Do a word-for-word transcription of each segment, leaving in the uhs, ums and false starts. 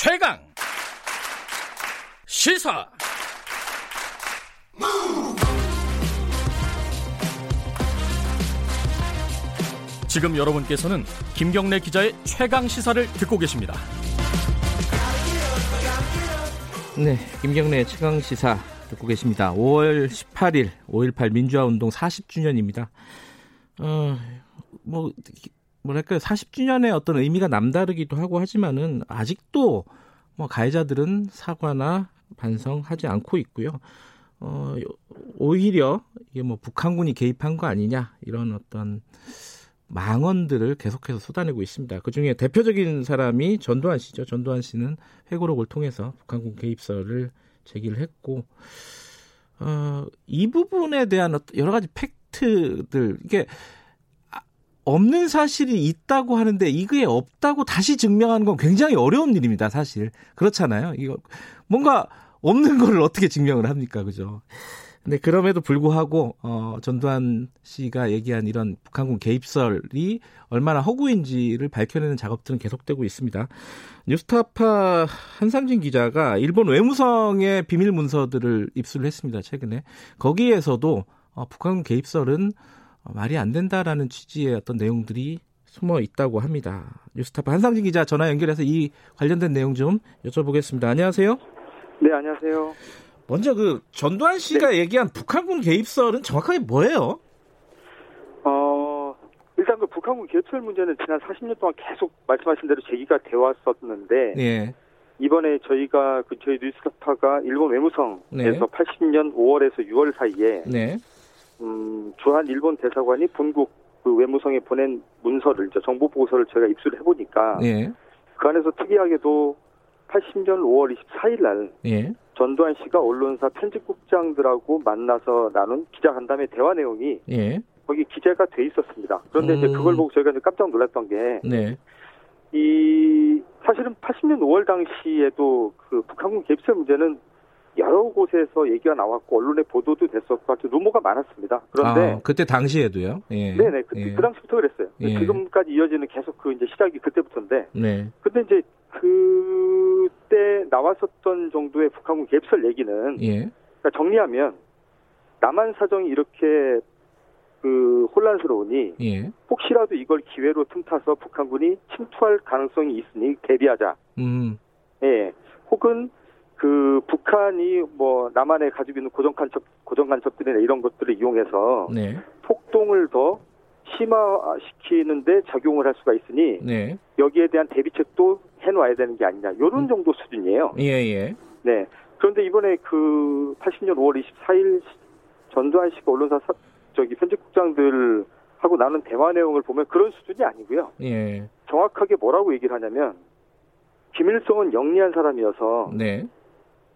최강 시사. 지금 여러분께서는 김경래 기자의 최강 시사를 듣고 계십니다. 네, 김경래 최강 시사 듣고 계십니다. 오월 십팔일 오일팔 민주화운동 사십 주년입니다. 어, 뭐 뭐랄까요, 사십 주년의 어떤 의미가 남다르기도 하고 하지만은 아직도 뭐 가해자들은 사과나 반성하지 않고 있고요. 어, 오히려 이게 뭐 북한군이 개입한 거 아니냐 이런 어떤 망언들을 계속해서 쏟아내고 있습니다. 그중에 대표적인 사람이 전두환 씨죠. 전두환 씨는 회고록을 통해서 북한군 개입설을 제기를 했고, 어, 이 부분에 대한 여러 가지 팩트들, 이게 없는 사실이 있다고 하는데 이게 없다고 다시 증명하는 건 굉장히 어려운 일입니다, 사실. 그렇잖아요. 이거 뭔가 없는 걸 어떻게 증명을 합니까, 그죠? 근데 그럼에도 불구하고 어, 전두환 씨가 얘기한 이런 북한군 개입설이 얼마나 허구인지를 밝혀내는 작업들은 계속되고 있습니다. 뉴스타파 한상진 기자가 일본 외무성의 비밀 문서들을 입수를 했습니다, 최근에. 거기에서도 어, 북한군 개입설은 말이 안 된다라는 취지의 어떤 내용들이 숨어 있다고 합니다. 뉴스타파 한상진 기자 전화 연결해서 이 관련된 내용 좀 여쭤보겠습니다. 안녕하세요. 네, 안녕하세요. 먼저 그 전두환 씨가 네. 얘기한 북한군 개입설은 정확하게 뭐예요? 어, 일단 그 북한군 개입설 문제는 지난 사십 년 동안 계속 말씀하신 대로 제기가 되어 왔었는데 네. 이번에 저희가 그 저희 뉴스타파가 일본 외무성에서 네. 팔십 년 오월에서 유월 사이에 네. 음, 주한 일본 대사관이 본국 그 외무성에 보낸 문서를, 정보 보고서를 제가 입수를 해보니까 예. 그 안에서 특이하게도 팔십 년 오월 이십사일 날 예. 전두환 씨가 언론사 편집국장들하고 만나서 나눈 기자간담회 대화 내용이 예. 거기 기재가 돼 있었습니다. 그런데 음. 이제 그걸 보고 저희가 좀 깜짝 놀랐던 게 네. 이 사실은 팔십 년 오월 당시에도 그 북한군 개입설 문제는 여러 곳에서 얘기가 나왔고 언론의 보도도 됐었고 아주 루머가 많았습니다. 그런데 아, 그때 당시에도요? 예. 네네 그, 예. 그 당시부터 그랬어요. 예. 지금까지 이어지는 계속 그 이제 시작이 그때부터인데. 네. 근데 이제 그때 나왔었던 정도의 북한군 개입설 얘기는 예. 그러니까 정리하면 남한 사정이 이렇게 그 혼란스러우니 예. 혹시라도 이걸 기회로 틈타서 북한군이 침투할 가능성이 있으니 대비하자. 음. 예. 혹은 그 북한이 뭐 남한에 가지고 있는 고정간첩, 고정간첩들이나 이런 것들을 이용해서 네. 폭동을 더 심화시키는데 작용을 할 수가 있으니 네. 여기에 대한 대비책도 해놓아야 되는 게 아니냐 이런 음. 정도 수준이에요. 예예. 네. 그런데 이번에 그 팔십 년 오월 이십사일 전두환 씨가 언론사 사, 저기 편집국장들하고 나눈 대화 내용을 보면 그런 수준이 아니고요. 예. 정확하게 뭐라고 얘기를 하냐면 김일성은 영리한 사람이어서. 네.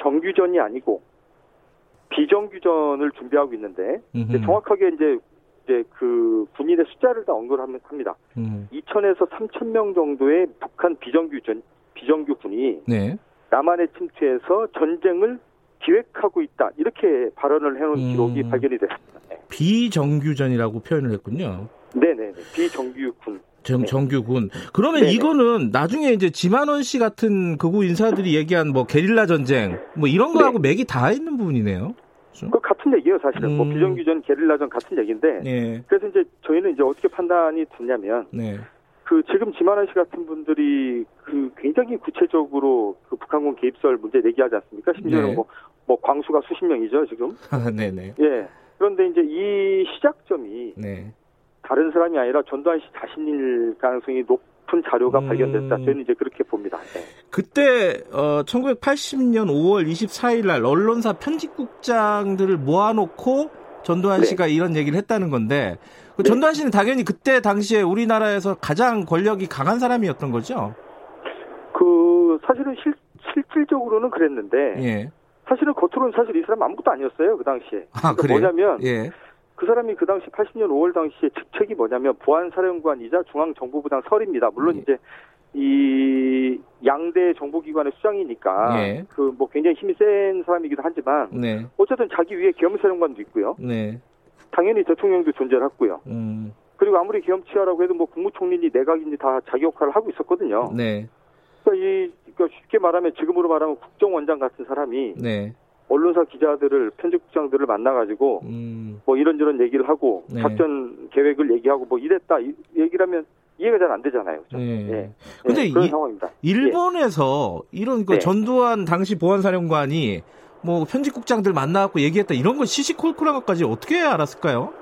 정규전이 아니고 비정규전을 준비하고 있는데 이제 정확하게 이제 이제 그 군인의 숫자를 다 언급을 합니다. 음. 이천에서 삼천 명 정도의 북한 비정규전 비정규 군이 네. 남한에 침투해서 전쟁을 기획하고 있다 이렇게 발언을 해놓은 음. 기록이 발견이 됐습니다. 네. 비정규전이라고 표현을 했군요. 네네 비정규군. 정, 정규군. 그러면 네네. 이거는 나중에 이제 지만원 씨 같은 극우 인사들이 얘기한 뭐 게릴라 전쟁 뭐 이런 거하고 네. 맥이 닿아 있는 부분이네요. 그렇죠? 그 같은 얘기예요, 사실은. 음. 뭐 비정규전, 게릴라전 같은 얘기인데. 네. 그래서 이제 저희는 이제 어떻게 판단이 됐냐면 네. 그 지금 지만원 씨 같은 분들이 그 굉장히 구체적으로 그 북한군 개입설 문제 얘기하지 않습니까? 심지어는 네. 뭐, 뭐 광수가 수십 명이죠, 지금. 아, 네네. 예. 그런데 이제 이 시작점이. 네. 다른 사람이 아니라 전두환 씨 자신일 가능성이 높은 자료가 음... 발견됐다. 저는 이제 그렇게 봅니다. 네. 그때 어, 천구백팔십 년 오월 이십사일 날 언론사 편집국장들을 모아놓고 전두환 네. 씨가 이런 얘기를 했다는 건데 네. 전두환 씨는 당연히 그때 당시에 우리나라에서 가장 권력이 강한 사람이었던 거죠? 그 사실은 실, 실질적으로는 그랬는데 예. 사실은 겉으로는 사실 이 사람 아무것도 아니었어요. 그 당시에. 아, 그러니까 그래요? 뭐냐면 예. 그 사람이 그 당시 팔십 년 오월 당시에 직책이 뭐냐면 보안사령관이자 중앙정보부장 설입니다. 물론 예. 이제 이 양대 정보기관의 수장이니까 예. 그 뭐 굉장히 힘이 센 사람이기도 하지만 네. 어쨌든 자기 위에 계엄사령관도 있고요. 네. 당연히 대통령도 존재했고요. 음. 그리고 아무리 계엄치하라고 해도 뭐 국무총리니 내각이니 다 자기 역할을 하고 있었거든요. 네. 그러니까 이 그러니까 쉽게 말하면 지금으로 말하면 국정원장 같은 사람이 네. 언론사 기자들을 편집국장들을 만나가지고 음. 뭐 이런저런 얘기를 하고 네. 작전 계획을 얘기하고 뭐 이랬다 이, 얘기라면 이해가 잘 안 되잖아요. 그런데 그렇죠? 네. 네. 그런 상황입니다. 일본에서 예. 이런 그 네. 전두환 당시 보안사령관이 뭐 편집국장들 만나갖고 얘기했다 이런 건 시시콜콜한 것까지 어떻게 알았을까요?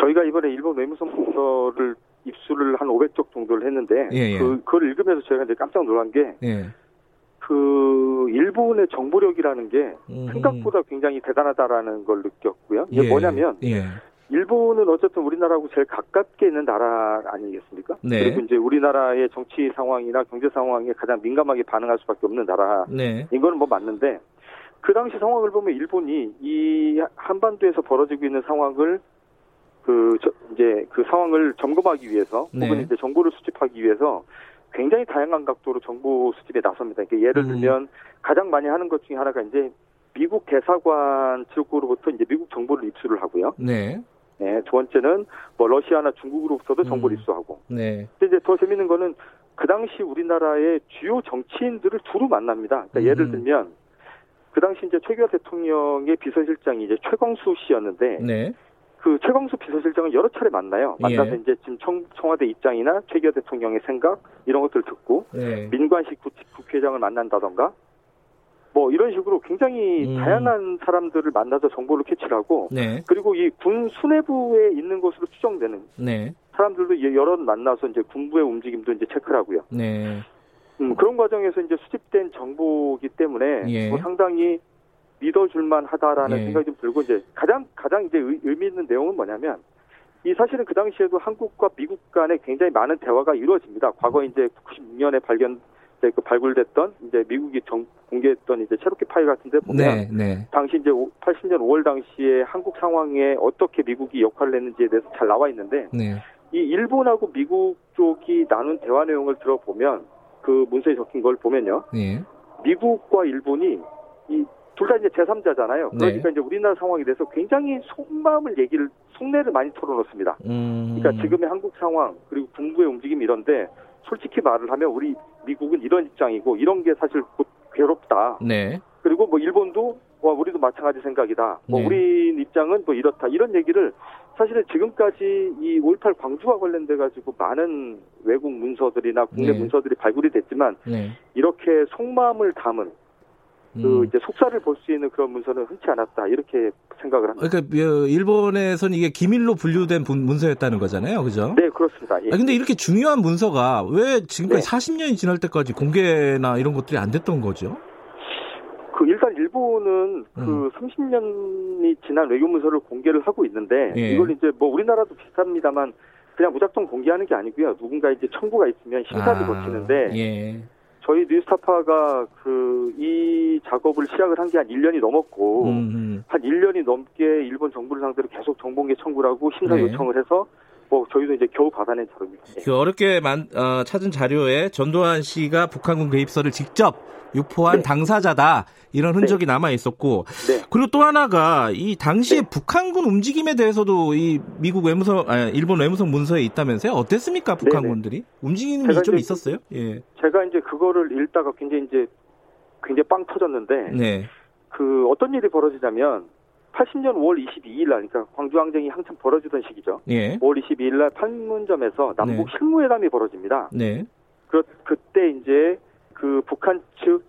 저희가 이번에 일본 외무성 문서를 입수를 한 오백 쪽 정도를 했는데 예, 예. 그, 그걸 읽으면서 제가 이제 깜짝 놀란 게 예. 그 일본의 정보력이라는 게 생각보다 굉장히 대단하다라는 걸 느꼈고요. 이게 예, 뭐냐면 예. 일본은 어쨌든 우리나라하고 제일 가깝게 있는 나라 아니겠습니까? 네. 그리고 이제 우리나라의 정치 상황이나 경제 상황에 가장 민감하게 반응할 수밖에 없는 나라. 네. 이거는 뭐 맞는데 그 당시 상황을 보면 일본이 이 한반도에서 벌어지고 있는 상황을 그 저, 이제 그 상황을 점검하기 위해서 네. 혹은 이제 정보를 수집하기 위해서. 굉장히 다양한 각도로 정보 수집에 나섭니다. 그러니까 예를 들면 음. 가장 많이 하는 것 중에 하나가 이제 미국 대사관 쪽으로부터 이제 미국 정보를 입수를 하고요. 네. 네. 두 번째는 뭐 러시아나 중국으로부터도 정보를 음. 입수하고. 네. 근데 이제 더 재밌는 거는 그 당시 우리나라의 주요 정치인들을 두루 만납니다. 그러니까 음. 예를 들면 그 당시 이제 최규하 대통령의 비서실장이 이제 최광수 씨였는데. 네. 그 최광수 비서실장은 여러 차례 만나요. 만나서 예. 이제 지금 청, 청와대 입장이나 최규하 대통령의 생각 이런 것들을 듣고 예. 민관식 국, 국회의장을 만난다던가 뭐 이런 식으로 굉장히 음. 다양한 사람들을 만나서 정보를 캐치하고 네. 그리고 이 군 수뇌부에 있는 것으로 추정되는 네. 사람들도 여러 만나서 이제 군부의 움직임도 이제 체크를 하고요. 네. 음, 그런 과정에서 이제 수집된 정보이기 때문에 예. 뭐 상당히 믿어줄만 하다라는 예. 생각이 좀 들고, 이제 가장, 가장 이제 의미 있는 내용은 뭐냐면, 이 사실은 그 당시에도 한국과 미국 간에 굉장히 많은 대화가 이루어집니다. 과거 이제 구십육 년에 발견, 그 발굴됐던, 이제 미국이 정, 공개했던 이제 체로키 파일 같은데 보면, 네, 네. 당시 이제 팔십 년 오월 당시에 한국 상황에 어떻게 미국이 역할을 했는지에 대해서 잘 나와 있는데, 네. 이 일본하고 미국 쪽이 나눈 대화 내용을 들어보면, 그 문서에 적힌 걸 보면요. 네. 미국과 일본이 이 둘 다 이제 제삼자잖아요. 그러니까 네. 이제 우리나라 상황에 대해서 굉장히 속마음을 얘기를, 속내를 많이 털어놓습니다. 음... 그러니까 지금의 한국 상황, 그리고 군부의 움직임 이런데, 솔직히 말을 하면 우리 미국은 이런 입장이고, 이런 게 사실 괴롭다. 네. 그리고 뭐 일본도, 와, 우리도 마찬가지 생각이다. 뭐 네. 우리 입장은 뭐 이렇다. 이런 얘기를 사실은 지금까지 이 오일팔 광주와 관련돼가지고 많은 외국 문서들이나 국내 네. 문서들이 발굴이 됐지만, 네. 이렇게 속마음을 담은, 그 이제 속사를 볼 수 있는 그런 문서는 흔치 않았다 이렇게 생각을 합니다. 그러니까 일본에서는 이게 기밀로 분류된 문서였다는 거잖아요, 그죠? 네, 그렇습니다. 예. 아, 근데 이렇게 중요한 문서가 왜 지금까지 네. 사십 년이 지날 때까지 공개나 이런 것들이 안 됐던 거죠? 그 일단 일본은 음. 그 삼십 년이 지난 외교 문서를 공개를 하고 있는데 예. 이걸 이제 뭐 우리나라도 비슷합니다만 그냥 무작정 공개하는 게 아니고요. 누군가 이제 청구가 있으면 심사를 거치는데. 아, 예. 저희 뉴스타파가 그 이 작업을 시작을 한 게 한 일 년이 넘었고 음흠. 한 일 년이 넘게 일본 정부를 상대로 계속 정보공개 청구를 하고 심사 네. 요청을 해서 뭐 저희도 이제 겨우 받아낸 자료입니다. 그 어렵게 만, 어, 찾은 자료에 전두환 씨가 북한군 개입설을 직접 유포한 네. 당사자다 이런 흔적이 네. 남아 있었고 네. 그리고 또 하나가 이 당시에 네. 북한군 움직임에 대해서도 이 미국 외무성 아니, 일본 외무성 문서에 있다면서요? 어땠습니까 북한군들이 네네. 움직임이 좀 이제, 있었어요? 예. 제가 이제 그거를 읽다가 굉장히 이제 굉장히 빵 터졌는데 네. 그 어떤 일이 벌어지냐면. 팔십 년 오월 이십이일 날, 그러니까 광주항쟁이 한참 벌어지던 시기죠. 예. 오월 이십이일 날 판문점에서 남북 네. 실무회담이 벌어집니다. 네. 그 그때 이제 그 북한 측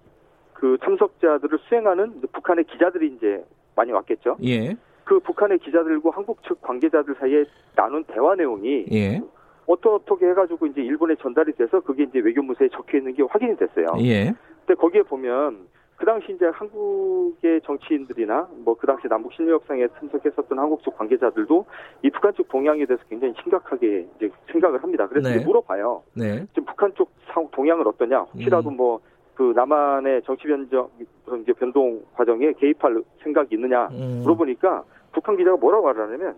그 참석자들을 수행하는 북한의 기자들이 이제 많이 왔겠죠. 예. 그 북한의 기자들과 한국 측 관계자들 사이에 나눈 대화 내용이 예. 어떻게 어떻게 해가지고 이제 일본에 전달이 돼서 그게 이제 외교문서에 적혀 있는 게 확인이 됐어요. 예. 근데 거기에 보면. 그 당시 이제 한국의 정치인들이나 뭐 그 당시 남북 실무협상에 참석했었던 한국 측 관계자들도 이 북한 측 동향에 대해서 굉장히 심각하게 이제 생각을 합니다. 그래서 네. 이제 물어봐요. 네. 지금 북한 쪽 동향은 어떠냐? 혹시라도 음. 뭐 그 남한의 정치 변정 그런 이제 변동 과정에 개입할 생각이 있느냐 음. 물어보니까 북한 기자가 뭐라고 말하냐면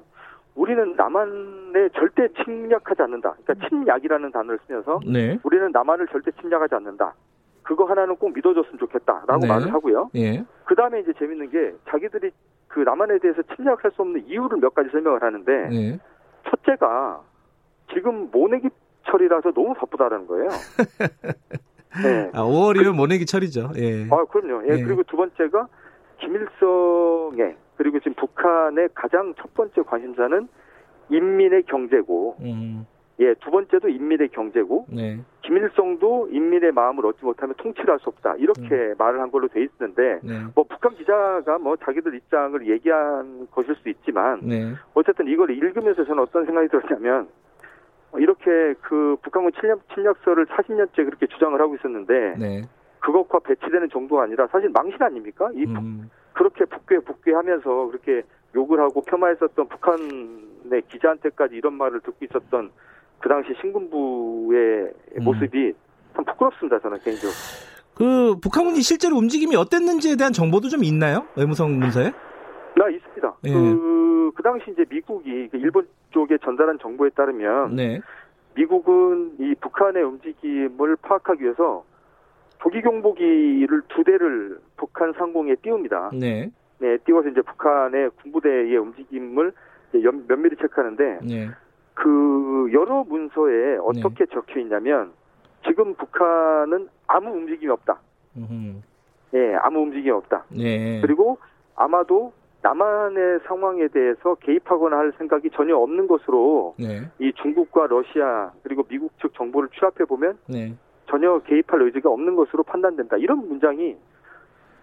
우리는 남한에 절대 침략하지 않는다. 그러니까 침략이라는 단어를 쓰면서 네. 우리는 남한을 절대 침략하지 않는다. 그거 하나는 꼭 믿어줬으면 좋겠다라고 네. 말을 하고요. 예. 그 다음에 이제 재밌는 게 자기들이 그 남한에 대해서 침략할 수 없는 이유를 몇 가지 설명을 하는데 예. 첫째가 지금 모내기 철이라서 너무 바쁘다라는 거예요. 네. 아, 오월이면 모내기 철이죠. 예. 아, 그럼요. 예, 예. 그리고 두 번째가 김일성의, 그리고 지금 북한의 가장 첫 번째 관심사는 인민의 경제고, 음. 예, 두 번째도 인민의 경제고, 네. 김일성도 인민의 마음을 얻지 못하면 통치를 할 수 없다. 이렇게 음. 말을 한 걸로 돼 있는데, 네. 뭐 북한 기자가 뭐 자기들 입장을 얘기한 것일 수 있지만, 네. 어쨌든 이걸 읽으면서 저는 어떤 생각이 들었냐면, 이렇게 그 북한군 침략, 침략서를 사십 년째 그렇게 주장을 하고 있었는데, 네. 그것과 배치되는 정도가 아니라 사실 망신 아닙니까? 이 음. 그렇게 북괴 북괴하면서 그렇게 욕을 하고 폄하했었던 북한의 기자한테까지 이런 말을 듣고 있었던 그 당시 신군부의 음. 모습이 참 부끄럽습니다. 저는 개인적으로. 그 북한군이 실제로 움직임이 어땠는지에 대한 정보도 좀 있나요? 외무성 문서에? 나 있습니다. 예. 그, 그 당시 이제 미국이 일본 쪽에 전달한 정보에 따르면 네. 미국은 이 북한의 움직임을 파악하기 위해서 조기 경보기를 두 대를 북한 상공에 띄웁니다. 네. 네, 띄워서 이제 북한의 군부대의 움직임을 면밀히 체크하는데 네. 그 여러 문서에 어떻게 네. 적혀 있냐면 지금 북한은 아무 움직임이 없다. 음. 네, 아무 움직임이 없다. 네. 그리고 아마도 남한의 상황에 대해서 개입하거나 할 생각이 전혀 없는 것으로 네. 이 중국과 러시아 그리고 미국 측 정보를 취합해 보면 네. 전혀 개입할 의지가 없는 것으로 판단된다. 이런 문장이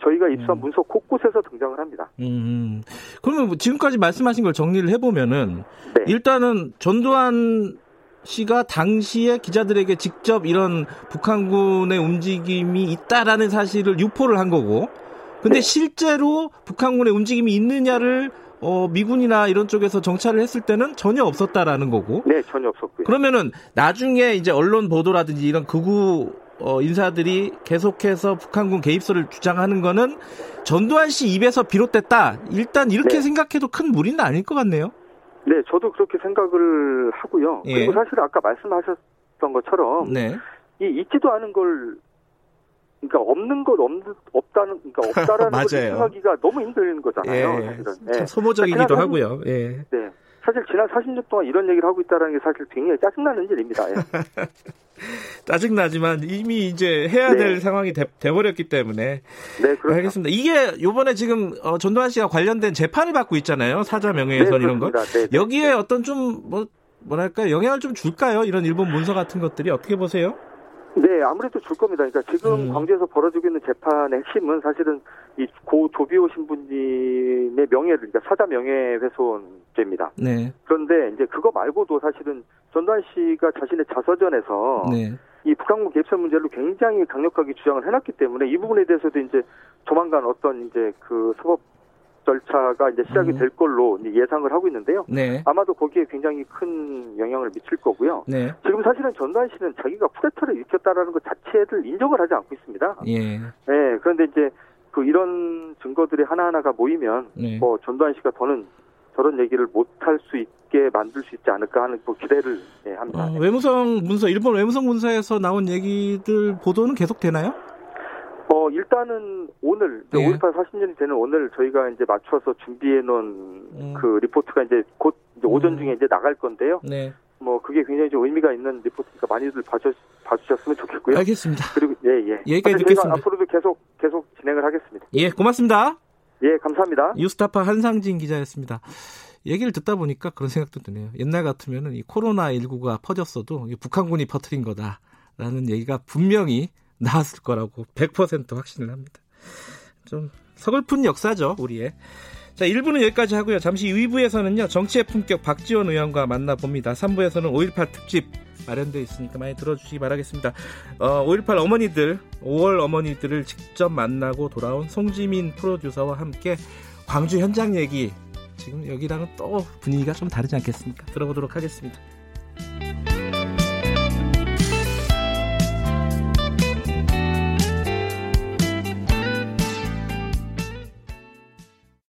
저희가 입수한 음. 문서 곳곳에서 등장을 합니다. 음. 그러면 지금까지 말씀하신 걸 정리를 해보면은 네. 일단은 전두환 씨가 당시에 기자들에게 직접 이런 북한군의 움직임이 있다라는 사실을 유포를 한 거고 근데 네. 실제로 북한군의 움직임이 있느냐를 어, 미군이나 이런 쪽에서 정찰을 했을 때는 전혀 없었다라는 거고. 네, 전혀 없었고요. 그러면은 나중에 이제 언론 보도라든지 이런 극우 어, 인사들이 계속해서 북한군 개입설을 주장하는 거는 전두환 씨 입에서 비롯됐다. 일단 이렇게 네. 생각해도 큰 무리는 아닐 것 같네요. 네, 저도 그렇게 생각을 하고요. 예. 그리고 사실 아까 말씀하셨던 것처럼 네. 이 있지도 않은 걸 그러니까 없는 걸 없는, 없다는 그러니까 없다라는 걸 생각하기가 너무 힘든 거잖아요. 예, 사실은. 참 예. 소모적이기도 하고요. 예. 네. 사실 지난 사십 년 동안 이런 얘기를 하고 있다는 게 사실 굉장히 짜증나는 일입니다. 예. 짜증나지만 이미 이제 해야 네. 될 상황이 돼, 돼버렸기 때문에. 네, 그렇습니다. 알겠습니다. 이게 요번에 지금 어, 전두환 씨가 관련된 재판을 받고 있잖아요. 사자 명예훼손 네, 이런 걸. 네, 네, 여기에 네. 어떤 좀 뭐, 뭐랄까요? 영향을 좀 줄까요? 이런 일본 문서 같은 것들이 어떻게 보세요? 네, 아무래도 줄 겁니다. 그러니까 지금 음. 광주에서 벌어지고 있는 재판의 핵심은 사실은 이 고 조비오 신부님의 명예를, 그러니까 사자 명예훼손죄입니다. 네. 그런데 이제 그거 말고도 사실은 전두환 씨가 자신의 자서전에서 네. 이 북한군 개입설 문제를 굉장히 강력하게 주장을 해놨기 때문에 이 부분에 대해서도 이제 조만간 어떤 이제 그 사법 절차가 이제 시작이 음. 될 걸로 이제 예상을 하고 있는데요. 네. 아마도 거기에 굉장히 큰 영향을 미칠 거고요. 네. 지금 사실은 전두환 씨는 자기가 쿠데타를 일으켰다라는 것 자체를 인정을 하지 않고 있습니다. 예. 네. 그런데 이제 그 이런 증거들이 하나하나가 모이면 네. 뭐 전두환 씨가 더는 저런 얘기를 못할 수 있게 만들 수 있지 않을까 하는 뭐 기대를 네, 합니다. 어, 외무성 문서, 일본 외무성 문서에서 나온 얘기들 보도는 계속 되나요? 어, 일단은 오늘, 네. 오일팔 사십 년이 되는 오늘 저희가 이제 맞춰서 준비해놓은 음. 그 리포트가 이제 곧 이제 오전 중에 이제 나갈 건데요. 네. 뭐 그게 굉장히 좀 의미가 있는 리포트니까 많이들 봐주, 봐주셨으면 좋겠고요. 알겠습니다. 그리고 예, 예. 여기까지 듣겠습니다. 앞으로도 계속, 계속 진행을 하겠습니다. 예, 고맙습니다. 예, 감사합니다. 뉴스타파 한상진 기자였습니다. 얘기를 듣다 보니까 그런 생각도 드네요. 옛날 같으면은 이 코로나십구가 퍼졌어도 북한군이 퍼뜨린 거다라는 얘기가 분명히 나왔을 거라고 백 퍼센트 확신을 합니다. 좀 서글픈 역사죠, 우리의. 자, 일 부는 여기까지 하고요. 잠시 이 부에서는요, 정치의 품격 박지원 의원과 만나봅니다. 삼 부에서는 오일팔 특집 마련되어 있으니까 많이 들어주시기 바라겠습니다. 어, 오일팔 어머니들, 오월 어머니들을 직접 만나고 돌아온 송지민 프로듀서와 함께 광주 현장 얘기, 지금 여기랑은 또 분위기가 좀 다르지 않겠습니까? 들어보도록 하겠습니다.